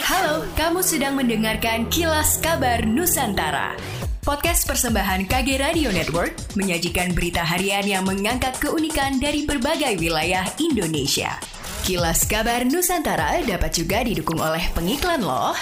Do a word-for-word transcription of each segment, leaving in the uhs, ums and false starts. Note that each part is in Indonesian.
Halo, kamu sedang mendengarkan Kilas Kabar Nusantara. Podcast persembahan K G Radio Network menyajikan berita harian yang mengangkat keunikan dari berbagai wilayah Indonesia. Kilas Kabar Nusantara dapat juga didukung oleh pengiklan loh.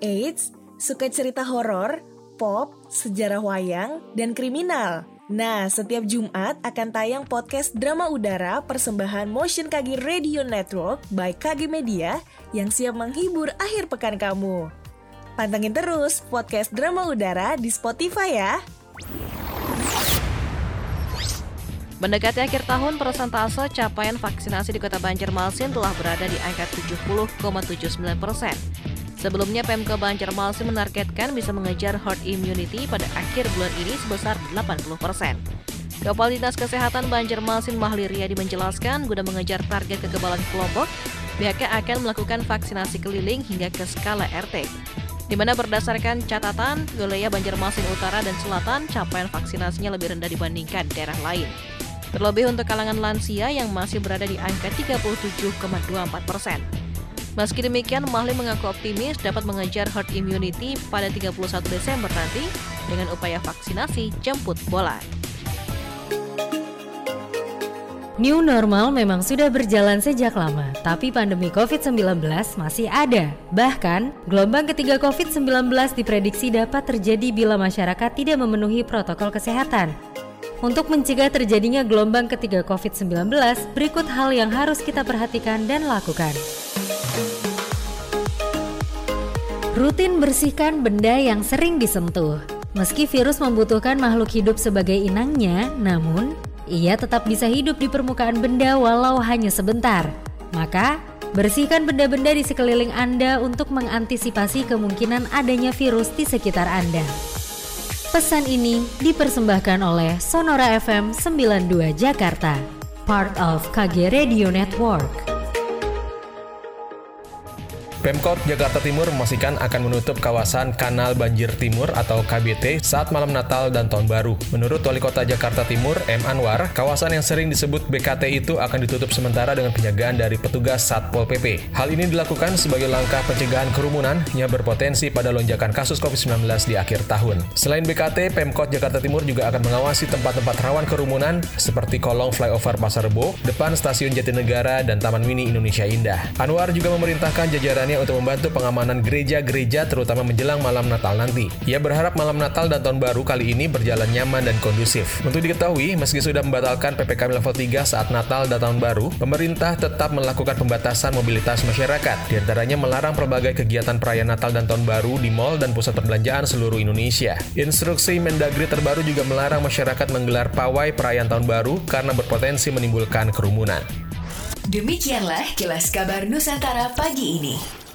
Eits, suka cerita horor, pop, sejarah wayang, dan kriminal. Nah, setiap Jumat akan tayang podcast drama udara persembahan Motion K G Radio Network by K G Media yang siap menghibur akhir pekan kamu. Pantengin terus podcast drama udara di Spotify ya. Mendekati akhir tahun, persentase capaian vaksinasi di Kota Banjarmasin telah berada di angka tujuh puluh koma tujuh sembilan persen. Sebelumnya, Pemkab Banjarmasin menargetkan bisa mengejar herd immunity pada akhir bulan ini sebesar delapan puluh persen. Kepala Dinas Kesehatan Banjarmasin Mahliria menjelaskan, guna mengejar target kekebalan kelompok, pihaknya akan melakukan vaksinasi keliling hingga ke skala R T. Di mana berdasarkan catatan, wilayah Banjarmasin Utara dan Selatan capaian vaksinasinya lebih rendah dibandingkan daerah lain. Terlebih untuk kalangan lansia yang masih berada di angka tiga puluh tujuh koma dua puluh empat persen. Meski demikian, Mahli mengaku optimis dapat mengejar herd immunity pada tiga puluh satu Desember nanti dengan upaya vaksinasi jemput bola. New normal memang sudah berjalan sejak lama, tapi pandemi covid sembilan belas masih ada. Bahkan, gelombang ketiga covid sembilan belas diprediksi dapat terjadi bila masyarakat tidak memenuhi protokol kesehatan. Untuk mencegah terjadinya gelombang ketiga covid sembilan belas, berikut hal yang harus kita perhatikan dan lakukan. Rutin bersihkan benda yang sering disentuh. Meski virus membutuhkan makhluk hidup sebagai inangnya, namun ia tetap bisa hidup di permukaan benda walau hanya sebentar. Maka, bersihkan benda-benda di sekeliling Anda untuk mengantisipasi kemungkinan adanya virus di sekitar Anda. Pesan ini dipersembahkan oleh Sonora F M sembilan puluh dua Jakarta, part of K G Radio Network. Pemkot Jakarta Timur memastikan akan menutup kawasan Kanal Banjir Timur atau K B T saat malam Natal dan Tahun Baru. Menurut Wali Kota Jakarta Timur, M. Anwar, kawasan yang sering disebut B K T itu akan ditutup sementara dengan penjagaan dari petugas Satpol P P. Hal ini dilakukan sebagai langkah pencegahan kerumunan yang berpotensi pada lonjakan kasus covid sembilan belas di akhir tahun. Selain B K T, Pemkot Jakarta Timur juga akan mengawasi tempat-tempat rawan kerumunan seperti kolong flyover Pasar Rebo, depan Stasiun Jatinegara, dan Taman Mini Indonesia Indah. Anwar juga memerintahkan jajarannya untuk membantu pengamanan gereja-gereja terutama menjelang malam Natal nanti. Ia berharap malam Natal dan Tahun Baru kali ini berjalan nyaman dan kondusif. Untuk diketahui, meski sudah membatalkan P P K M level tiga saat Natal dan Tahun Baru, pemerintah tetap melakukan pembatasan mobilitas masyarakat, di antaranya melarang berbagai kegiatan perayaan Natal dan Tahun Baru di mal dan pusat perbelanjaan seluruh Indonesia. Instruksi Mendagri terbaru juga melarang masyarakat menggelar pawai perayaan Tahun Baru karena berpotensi menimbulkan kerumunan. Demikianlah Kilas Kabar Nusantara pagi ini.